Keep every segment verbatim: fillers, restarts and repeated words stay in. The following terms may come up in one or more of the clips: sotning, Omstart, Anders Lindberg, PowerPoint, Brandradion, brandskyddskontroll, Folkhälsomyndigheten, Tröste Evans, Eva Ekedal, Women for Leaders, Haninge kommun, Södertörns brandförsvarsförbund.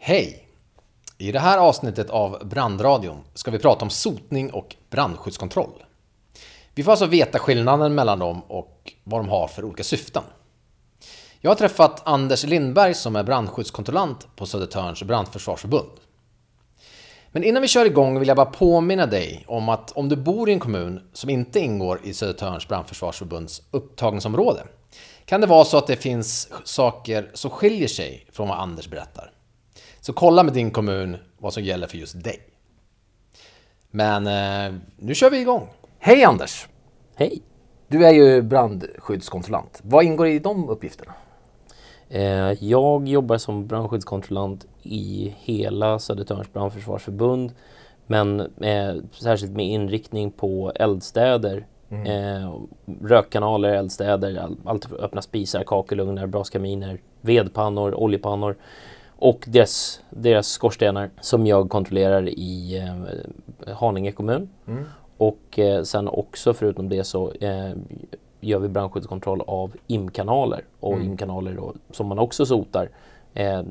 Hej! I det här avsnittet av Brandradion ska vi prata om sotning och brandskyddskontroll. Vi får alltså veta skillnaden mellan dem och vad de har för olika syften. Jag har träffat Anders Lindberg som är brandskyddskontrollant på Södertörns brandförsvarsförbund. Men innan vi kör igång vill jag bara påminna dig om att om du bor i en kommun som inte ingår i Södertörns brandförsvarsförbunds upptagningsområde kan det vara så att det finns saker som skiljer sig från vad Anders berättar. Så kolla med din kommun vad som gäller för just dig. Men eh, nu kör vi igång. Hej Anders! Hej! Du är ju brandskyddskontrollant. Vad ingår i de uppgifterna? Eh, jag jobbar som brandskyddskontrollant i hela Södertörns brandförsvarsförbund. Men eh, särskilt med inriktning på eldstäder. Mm. Eh, rökkanaler, eldstäder, all, allt öppna spisar, kakelugnar, braskaminer, vedpannor, oljepannor. Och deras, deras skorstenar som jag kontrollerar i eh, Haninge kommun. Mm. Och eh, sen också förutom det så eh, gör vi brandskyddskontroll av imkanaler. Och mm. imkanaler då, som man också sotar eh,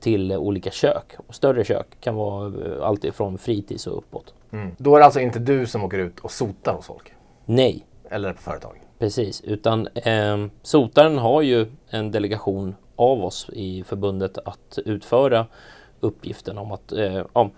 till olika kök. Och större kök kan vara eh, allt ifrån fritids och uppåt. Mm. Då är det alltså inte du som åker ut och sotar hos folk? Nej. Eller på företag? Precis, utan eh, sotaren har ju en delegation av oss i förbundet att utföra uppgiften om att eh, ja,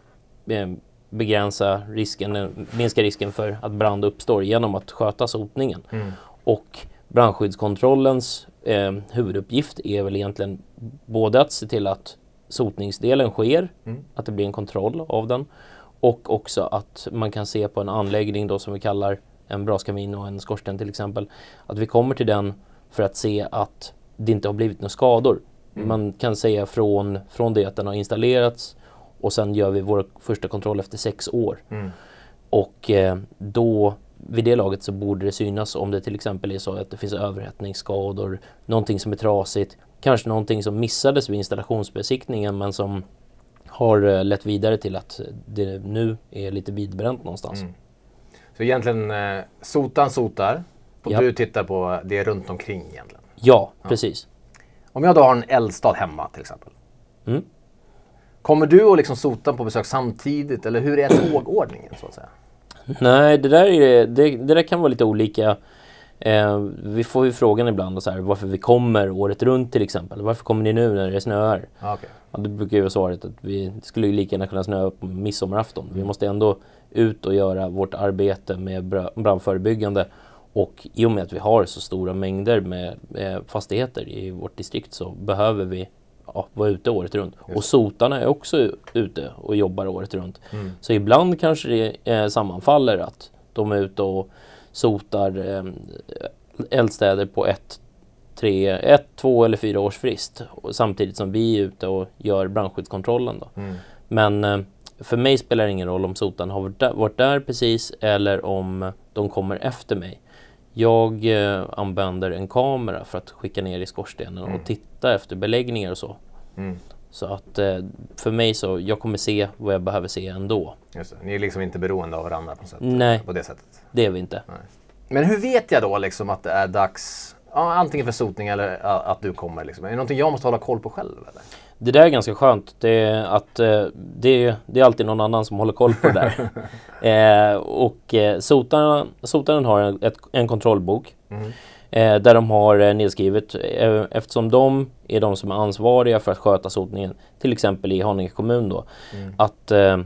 begränsa risken, minska risken för att brand uppstår genom att sköta sotningen. Mm. Och brandskyddskontrollens eh, huvuduppgift är väl egentligen både att se till att sotningsdelen sker, mm. att det blir en kontroll av den och också att man kan se på en anläggning då som vi kallar en braskamin och en skorsten till exempel, att vi kommer till den för att se att det inte har blivit några skador. Mm. Man kan säga från, från det att den har installerats och sen gör vi vår första kontroll efter sex år. Mm. Och eh, då, vid det laget så borde det synas om det till exempel är så att det finns överhettningsskador, någonting som är trasigt, kanske någonting som missades vid installationsbesiktningen men som har eh, lett vidare till att det nu är lite vidbränt någonstans. Mm. Så egentligen eh, sotan sotar och ja. Du tittar på det runt omkring egentligen. Ja, ja, precis. Om jag då har en eldstad hemma till exempel. Mm. Kommer du och liksom sotan på besök samtidigt eller hur är tågordningen så att säga? Nej, det där, är, det, det där kan vara lite olika. Eh, vi får ju frågan ibland och så här, varför vi kommer året runt till exempel. Varför kommer ni nu när det snöar? Ah, okay. Ja, det brukar ju vara svaret att vi skulle ju lika gärna kunna snöa på midsommarafton. Mm. Vi måste ändå ut och göra vårt arbete med brandförebyggande. Och i och med att vi har så stora mängder med eh, fastigheter i vårt distrikt så behöver vi ja, vara ute året runt. Och sotarna är också ute och jobbar året runt. Mm. Så ibland kanske det eh, sammanfaller att de är ute och sotar eh, eldstäder på ett, tre, ett, två eller fyra års frist. Och samtidigt som vi är ute och gör brandskyddskontrollen. Då. Mm. Men eh, för mig spelar det ingen roll om sotan har varit där, varit där precis eller om de kommer efter mig. Jag eh, använder en kamera för att skicka ner i skorstenen mm. och titta efter beläggningar och så. Mm. Så att eh, för mig så, jag kommer se vad jag behöver se ändå. Just det. Ni är liksom inte beroende av varandra på, sätt, Nej, på det sättet? Det är vi inte. Nej. Men hur vet jag då liksom att det är dags, ja, antingen för sotning eller att du kommer liksom? Är det någonting jag måste hålla koll på själv eller? Det där är ganska skönt. Det är, att, det är, det är alltid någon annan som håller koll på det där. eh, och sotaren, sotaren har en, ett, en kontrollbok mm. eh, där de har nedskrivet eh, eftersom de är de som är ansvariga för att sköta sotningen, till exempel i Haninge kommun då, mm. att eh,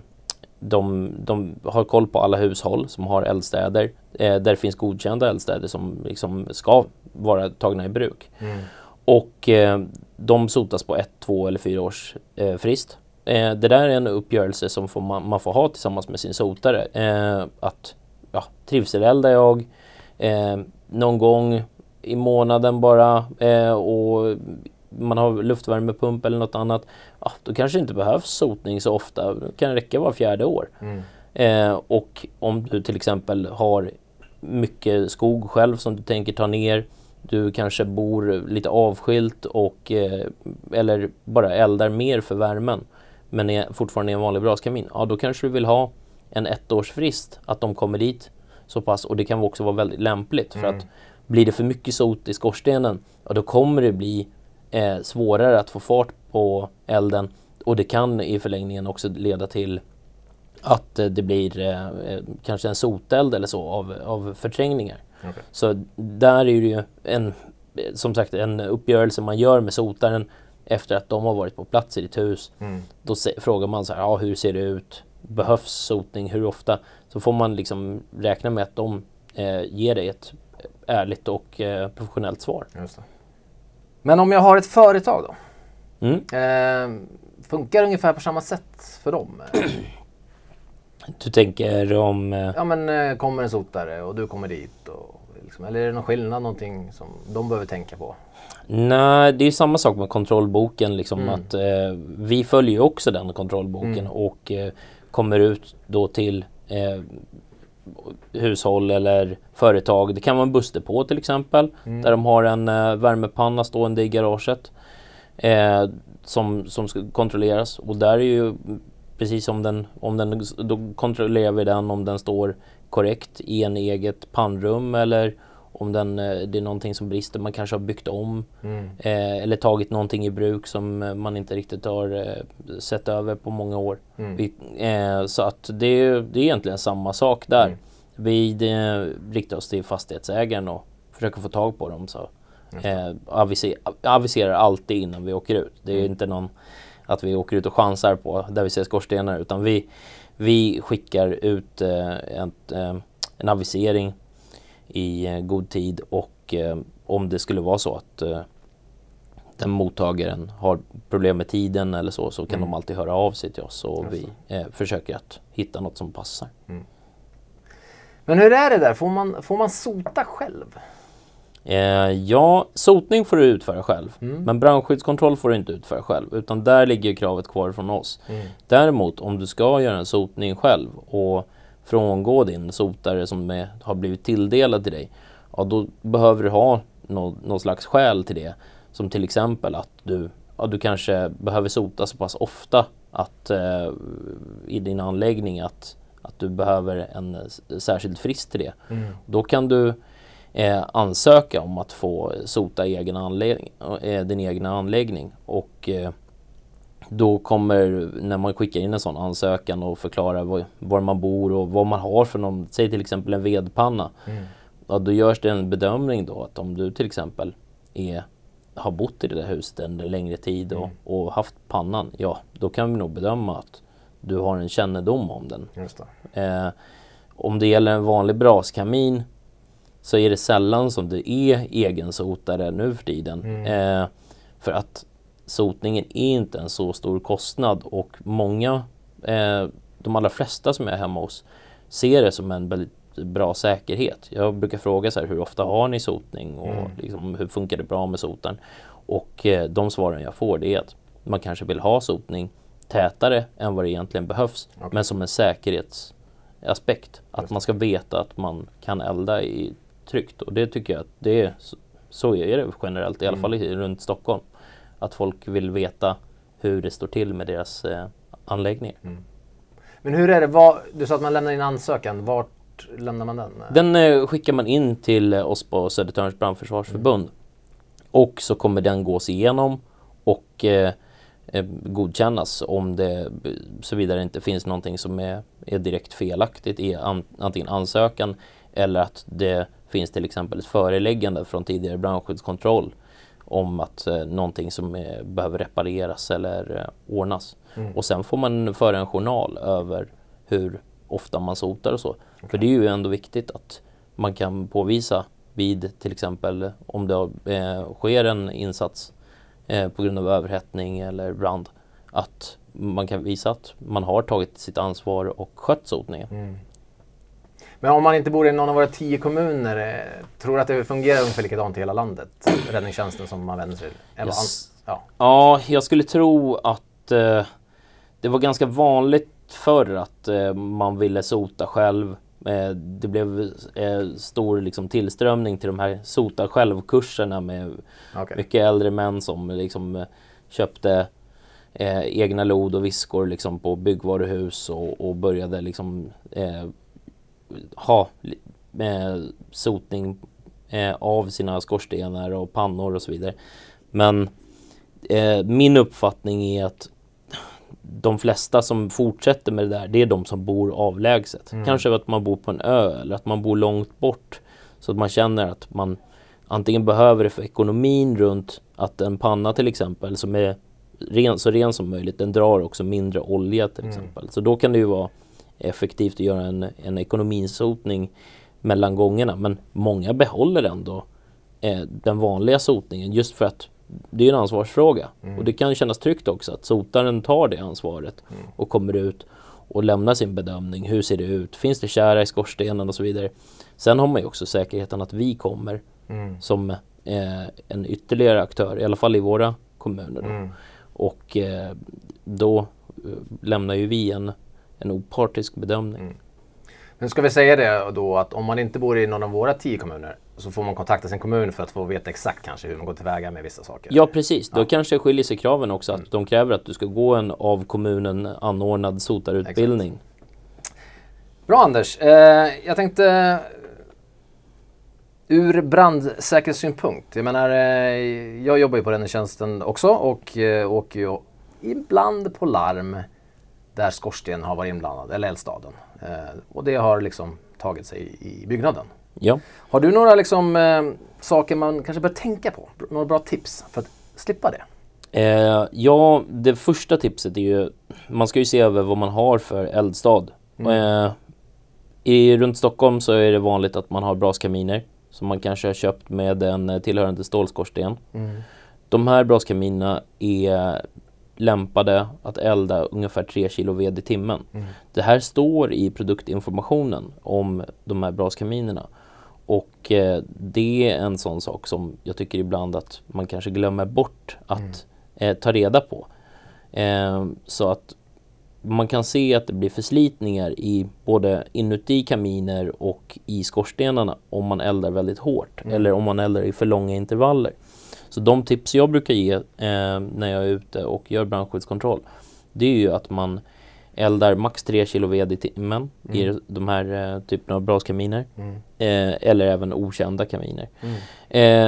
de, de har koll på alla hushåll som har eldstäder. Eh, där finns godkända eldstäder som liksom ska vara tagna i bruk. Mm. Och eh, de sotas på ett, två eller fyra års eh, frist. Eh, det där är en uppgörelse som får man, man får ha tillsammans med sin sotare. Eh, att ja, trivseleldar jag eh, någon gång i månaden bara eh, och man har luftvärmepump eller något annat. Ja, då kanske inte behövs sotning så ofta. Det kan räcka var fjärde år. Mm. Eh, och om du till exempel har mycket skog själv som du tänker ta ner. Du kanske bor lite avskilt och, eh, eller bara eldar mer för värmen men är fortfarande en vanlig braskamin. Ja, då kanske du vill ha en ettårsfrist att de kommer dit så pass. Och det kan också vara väldigt lämpligt för mm. att blir det för mycket sot i skorstenen, ja, då kommer det bli eh, svårare att få fart på elden. Och det kan i förlängningen också leda till att det blir eh, kanske en soteld eller så av, av förträngningar. Okay. Så där är det ju en, som sagt, en uppgörelse man gör med sotaren efter att de har varit på plats i ditt hus. Mm. Då se, frågar man så här, ja, hur ser det ut? Behövs sotning? Hur ofta? Så får man liksom räkna med att de eh, ger dig ett ärligt och eh, professionellt svar. Just det. Men om jag har ett företag då? Mm. Eh, funkar det ungefär på samma sätt för dem? Du tänker om... Eh... Ja, men eh, kommer en sotare och du kommer dit. Och, liksom, eller är det någon skillnad, någonting som de behöver tänka på? Nej, det är samma sak med kontrollboken. Liksom, mm. att, eh, vi följer också den kontrollboken mm. och eh, kommer ut då till eh, hushåll eller företag. Det kan vara en bussdepå till exempel, mm. där de har en eh, värmepanna stående i garaget eh, som, som ska kontrolleras. Och där är ju... Precis om den, om den, då kontrollerar vi den om den står korrekt i en eget pannrum eller om den, det är någonting som brister. Man kanske har byggt om mm. eh, eller tagit någonting i bruk som man inte riktigt har eh, sett över på många år. Mm. Vi, eh, så att det, det är egentligen samma sak där. Mm. Vi eh, riktar oss till fastighetsägaren och försöker få tag på dem. Så, eh, aviser, aviserar alltid innan vi åker ut. Det är mm. inte någon... att vi åker ut och chansar på där vi ser skorstenar, utan vi, vi skickar ut eh, ett, eh, en avisering i eh, god tid och eh, om det skulle vara så att eh, den mottagaren har problem med tiden eller så, så kan mm. de alltid höra av sig till oss och alltså. vi eh, försöker att hitta något som passar. Mm. Men hur är det där? Får man, får man sota själv? Eh, ja, sotning får du utföra själv, mm. men brandskyddskontroll får du inte utföra själv, utan där ligger kravet kvar från oss. Mm. Däremot, om du ska göra en sotning själv och frångå din sotare som är, har blivit tilldelad till dig, ja, då behöver du ha någon, någon slags skäl till det, som till exempel att du, ja, du kanske behöver sota så pass ofta att, eh, i din anläggning att, att du behöver en särskild frist till det. Mm. Då kan du Eh, ansöka om att få sota egen anläggning, eh, din egna anläggning och eh, då kommer, när man skickar in en sån ansökan och förklarar var, var man bor och vad man har för någon, säg till exempel en vedpanna, mm. ja, då görs det en bedömning då att om du till exempel är, har bott i det där huset en längre tid och, mm. och haft pannan, ja, då kan vi nog bedöma att du har en kännedom om den. Just det. Eh, om det gäller en vanlig braskamin så är det sällan som det är egensotare nu för tiden. Mm. Eh, för att sotningen är inte en så stor kostnad och många, eh, de allra flesta som är hemma hos, ser det som en väldigt bra säkerhet. Jag brukar fråga så här, hur ofta har ni sotning och mm. liksom, hur funkar det bra med sotaren? Och eh, de svaren jag får det är att man kanske vill ha sotning tätare än vad det egentligen behövs, okay. men som en säkerhetsaspekt. Att man ska veta att man kan elda i tryggt. Och det tycker jag att det är, så är det generellt, i alla fall mm. runt Stockholm. Att folk vill veta hur det står till med deras eh, anläggningar. Mm. Men hur är det? Var, du sa att man lämnar in ansökan. Vart lämnar man den? Den eh, skickar man in till eh, oss på Södertörns brandförsvarsförbund. Mm. Och så kommer den gås igenom och eh, eh, godkännas om det, såvida det inte finns någonting som är, är direkt felaktigt i an, antingen ansökan eller att det finns till exempel ett föreläggande från tidigare brandskyddskontroll om att eh, någonting som eh, behöver repareras eller eh, ordnas. Mm. Och sen får man föra en journal över hur ofta man sotar och så. Okay. För det är ju ändå viktigt att man kan påvisa vid till exempel om det eh, sker en insats eh, på grund av överhettning eller brand, att man kan visa att man har tagit sitt ansvar och skött sotningen. Mm. Men om man inte bor i någon av våra tio kommuner, tror att det fungerar ungefär likadant i hela landet? Räddningstjänsten som man vänder sig till? Yes. Ja. ja, jag skulle tro att eh, det var ganska vanligt förr att eh, man ville sota själv. Eh, det blev eh, stor liksom, tillströmning till de här sota självkurserna med okay. mycket äldre män som liksom, köpte eh, egna lod och viskor liksom, på byggvaruhus och, och började liksom... Eh, ha eh, sotning eh, av sina skorstenar och pannor och så vidare. Men eh, min uppfattning är att de flesta som fortsätter med det där, det är de som bor avlägset. Mm. Kanske att man bor på en ö eller att man bor långt bort, så att man känner att man antingen behöver det för ekonomin runt att en panna till exempel som är ren, så ren som möjligt, den drar också mindre olja till exempel. Mm. Så då kan det ju vara effektivt att göra en, en ekonominsotning mellan gångerna, men många behåller ändå eh, den vanliga sotningen just för att det är en ansvarsfråga. Mm. Och det kan kännas tryggt också att sotaren tar det ansvaret mm. och kommer ut och lämnar sin bedömning. Hur ser det ut? Finns det kära i skorstenen och så vidare? Sen har man ju också säkerheten att vi kommer mm. som eh, en ytterligare aktör, i alla fall i våra kommuner. Då. Mm. Och eh, då lämnar ju vi en, en opartisk bedömning. Mm. Men ska vi säga det då att om man inte bor i någon av våra tio kommuner så får man kontakta sin kommun för att få veta exakt kanske hur man går tillväga med vissa saker. Ja, precis. Då ja. kanske skiljer sig kraven också att mm. de kräver att du ska gå en av kommunen anordnad sotarutbildning. Exakt. Bra Anders. Eh, jag tänkte ur brandsäkerhetssynpunkt. Jag menar, eh, jag jobbar ju på räddningstjänsten också och eh, åker ju ibland på larm där skorsten har varit inblandad, eller eldstaden. Eh, och det har liksom tagit sig i byggnaden. Ja. Har du några liksom, eh, saker man kanske bör tänka på? Några bra tips för att slippa det? Eh, ja, det första tipset är ju, man ska ju se över vad man har för eldstad. Mm. Eh, i, runt Stockholm så är det vanligt att man har braskaminer som man kanske har köpt med en tillhörande stålskorsten. Mm. De här braskaminerna är lämpade att elda ungefär tre kilo ved i timmen. Mm. Det här står i produktinformationen om de här braskaminerna. Och eh, det är en sån sak som jag tycker ibland att man kanske glömmer bort att mm. eh, ta reda på. Eh, så att man kan se att det blir förslitningar i både inuti kaminer och i skorstenarna om man eldar väldigt hårt mm. eller om man eldar i för långa intervaller. Så de tips jag brukar ge eh, när jag är ute och gör brandskyddskontroll, det är ju att man eldar max tre kilo ved i timmen mm. i de här eh, typen av braskaminer mm. eh, eller även okända kaminer. Mm.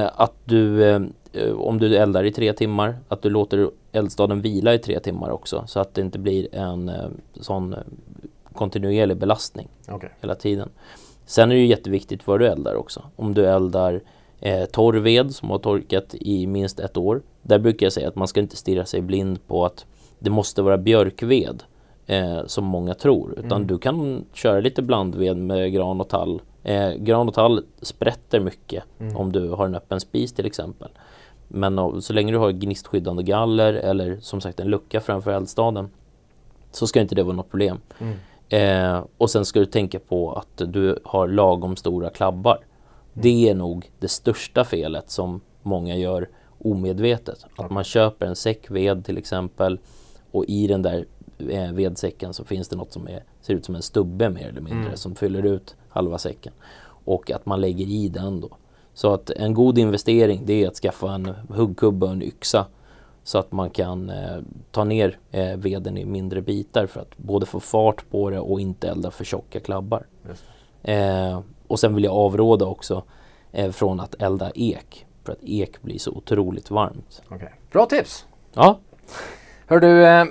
Eh, att du, eh, om du eldar i tre timmar, att du låter eldstaden vila i tre timmar också, så att det inte blir en eh, sån kontinuerlig belastning okay. hela tiden. Sen är det ju jätteviktigt vad du eldar också. Om du eldar Eh, torrved som har torkat i minst ett år. Där brukar jag säga att man ska inte stirra sig blind på att det måste vara björkved eh, som många tror. Utan mm. du kan köra lite blandved med gran och tall. Eh, gran och tall sprätter mycket mm. om du har en öppen spis till exempel. Men och, så länge du har gnistskyddande galler eller som sagt en lucka framför eldstaden, så ska inte det vara något problem. Mm. Eh, och sen ska du tänka på att du har lagom stora klabbar. Det är nog det största felet som många gör omedvetet. Att man köper en säck ved till exempel, och i den där eh, vedsäcken så finns det något som är, ser ut som en stubbe mer eller mindre mm. som fyller ut halva säcken. Och att man lägger i den då. Så att en god investering, det är att skaffa en huggkubbe och en yxa så att man kan eh, ta ner eh, veden i mindre bitar för att både få fart på det och inte elda för tjocka klabbar. Just det. Eh, Och sen vill jag avråda också eh, från att elda ek. För att ek blir så otroligt varmt. Okay. Bra tips! Ja. Hör du, eh,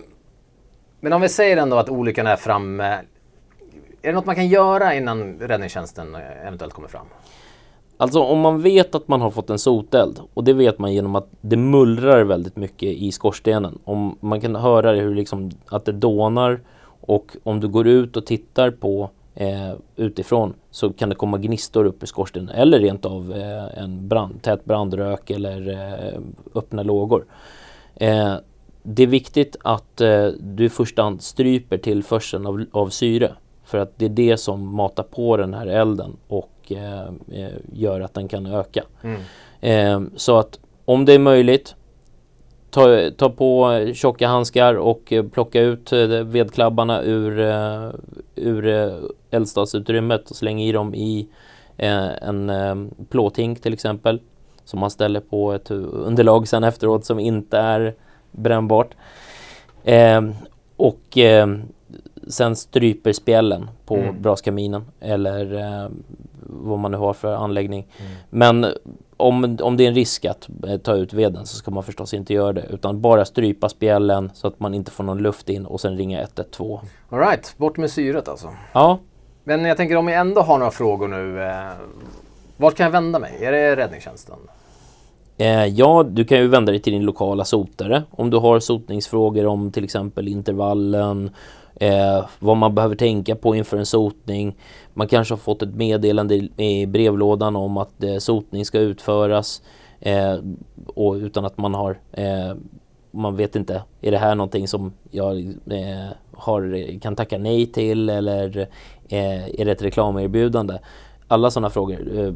men om vi säger ändå att olyckan är framme. Eh, är det något man kan göra innan räddningstjänsten eventuellt kommer fram? Alltså om man vet att man har fått en soteld. Och det vet man genom att det mullrar väldigt mycket i skorstenen. Om man kan höra hur liksom, att det dånar. Och om du går ut och tittar på Eh, utifrån så kan det komma gnistor upp i skorstenen eller rent av eh, en brand, tät brandrök eller eh, öppna lågor. Eh, det är viktigt att eh, du i första hand stryper tillförseln av, av syre, för att det är det som matar på den här elden och eh, gör att den kan öka. Mm. Eh, så att om det är möjligt, Ta, ta på tjocka handskar och plocka ut vedklabbarna ur, uh, ur uh, eldstadsutrymmet och slänga i dem i uh, en uh, plåthink till exempel, som man ställer på ett underlag sen efteråt som inte är brännbart. Uh, och uh, sen stryper spjällen på mm. braskaminen eller uh, vad man nu har för anläggning. Mm. Men om, om det är en risk att eh, ta ut veden så ska man förstås inte göra det, utan bara strypa spjällen så att man inte får någon luft in och sen ringa ett ett två. All right, bort med syret alltså. Ja. Men jag tänker om jag ändå har några frågor nu, eh, vart kan jag vända mig? Är det räddningstjänsten? Eh, ja, du kan ju vända dig till din lokala sotare. Om du har sotningsfrågor om till exempel intervallen, eh, vad man behöver tänka på inför en sotning. Man kanske har fått ett meddelande i brevlådan om att eh, sotning ska utföras eh, och utan att man har... Eh, man vet inte, är det här någonting som jag eh, har, kan tacka nej till, eller eh, är det ett reklamerbjudande? Alla sådana frågor eh,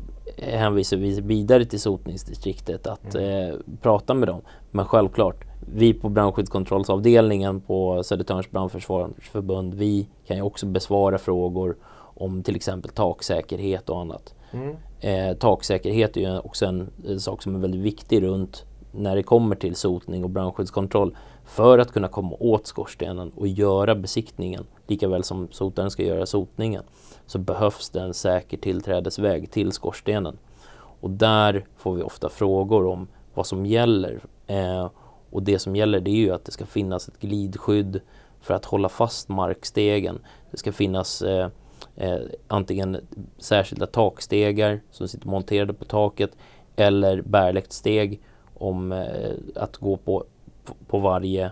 hänvisar vi vidare till sotningsdistriktet att mm. eh, prata med dem. Men självklart, vi på brandskyddskontrollsavdelningen på Södertörns brandförsvarsförbund, vi kan ju också besvara frågor om till exempel taksäkerhet och annat. Mm. Eh, taksäkerhet är ju också en, en sak som är väldigt viktig runt när det kommer till sotning och brandskyddskontroll, för att kunna komma åt skorstenen och göra besiktningen lika väl som sotaren ska göra sotningen, så behövs det en säker tillträdesväg till skorstenen. Och där får vi ofta frågor om vad som gäller, eh, och det som gäller det är ju att det ska finnas ett glidskydd för att hålla fast markstegen. Det ska finnas eh, eh, antingen särskilda takstegar som sitter monterade på taket, eller bärläktsteg om eh, att gå på, på, på varje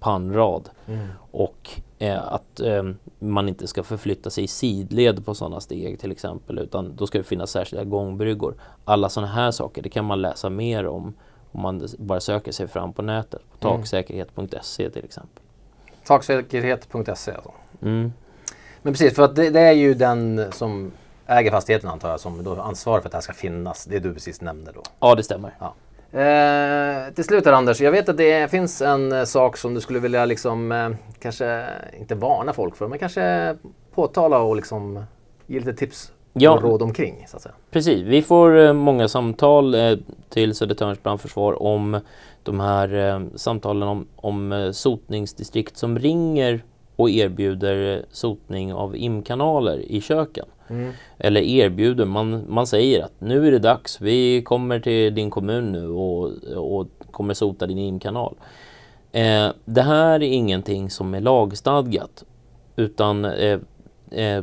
pannrad. Mm. Och eh, att eh, man inte ska förflytta sig i sidled på sådana steg till exempel, utan då ska det finnas särskilda gångbryggor. Alla sådana här saker, det kan man läsa mer om om man bara söker sig fram på nätet. På taksäkerhet punkt se till exempel. Taksäkerhet punkt se alltså. Mm. Men precis, för att det, det är ju den som äger fastigheten antar jag som då ansvarar för att det här ska finnas. Det du precis nämnde då. Ja, det stämmer. Ja. Eh, till slut här, Anders, jag vet att det finns en eh, sak som du skulle vilja liksom, eh, kanske inte varna folk för, men kanske påtala och liksom ge lite tips och ja, råd omkring så att säga. Precis, vi får eh, många samtal eh, till Södertörns brandförsvar om de här eh, samtalen om, om eh, sotningsdistrikt som ringer och erbjuder sotning av imkanaler i köken. Mm. Eller erbjuder, man, man säger att nu är det dags, vi kommer till din kommun nu och, och kommer sota din imkanal. Eh, det här är ingenting som är lagstadgat, utan eh, eh,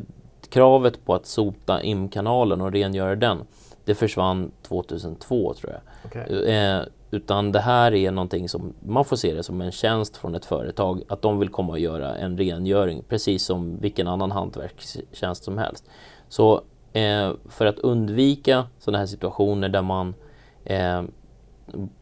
kravet på att sota imkanalen och rengöra den, det försvann två tusen två tror jag. Okay. Eh, utan det här är någonting som man får se det som en tjänst från ett företag, att de vill komma och göra en rengöring precis som vilken annan hantverkstjänst som helst. Så eh, för att undvika sådana här situationer där man eh,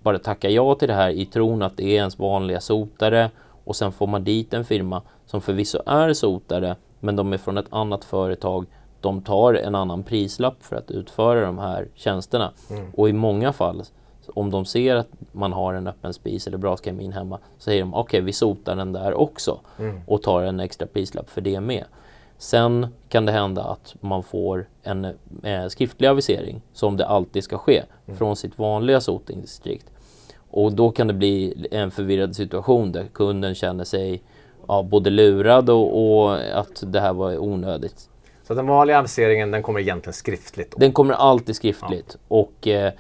bara tackar ja till det här i tron att det är ens vanliga sotare, och sen får man dit en firma som förvisso är sotare men de är från ett annat företag, de tar en annan prislapp för att utföra de här tjänsterna. Mm. Och i många fall, om de ser att man har en öppen spis eller braskamin hemma, så säger de okej, okay, vi sotar den där också. Mm. Och tar en extra prislapp för det med. Sen kan det hända att man får en eh, skriftlig avisering, som det alltid ska ske, mm. från sitt vanliga sotningsdistrikt. Och då kan det bli en förvirrad situation där kunden känner sig ja, både lurad och, och att det här var onödigt. Så den vanliga aviseringen, den kommer egentligen skriftligt? Då. Den kommer alltid skriftligt. Ja. Och eh,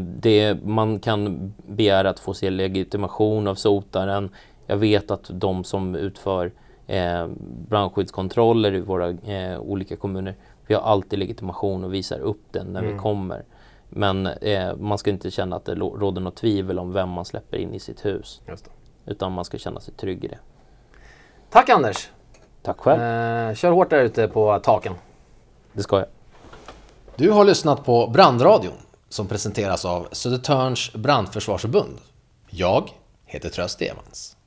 det, man kan begära att få se legitimation av sotaren. Jag vet att de som utför eh, brandskyddskontroller i våra eh, olika kommuner, vi har alltid legitimation och visar upp den när mm. vi kommer. Men eh, man ska inte känna att det råder något tvivel om vem man släpper in i sitt hus. Just det. Utan man ska känna sig trygg i det. Tack Anders! Tack själv! Eh, kör hårt där ute på taken. Det ska jag. Du har lyssnat på Brandradion, som presenteras av Södertörns brandförsvarsförbund. Jag heter Tröste Evans.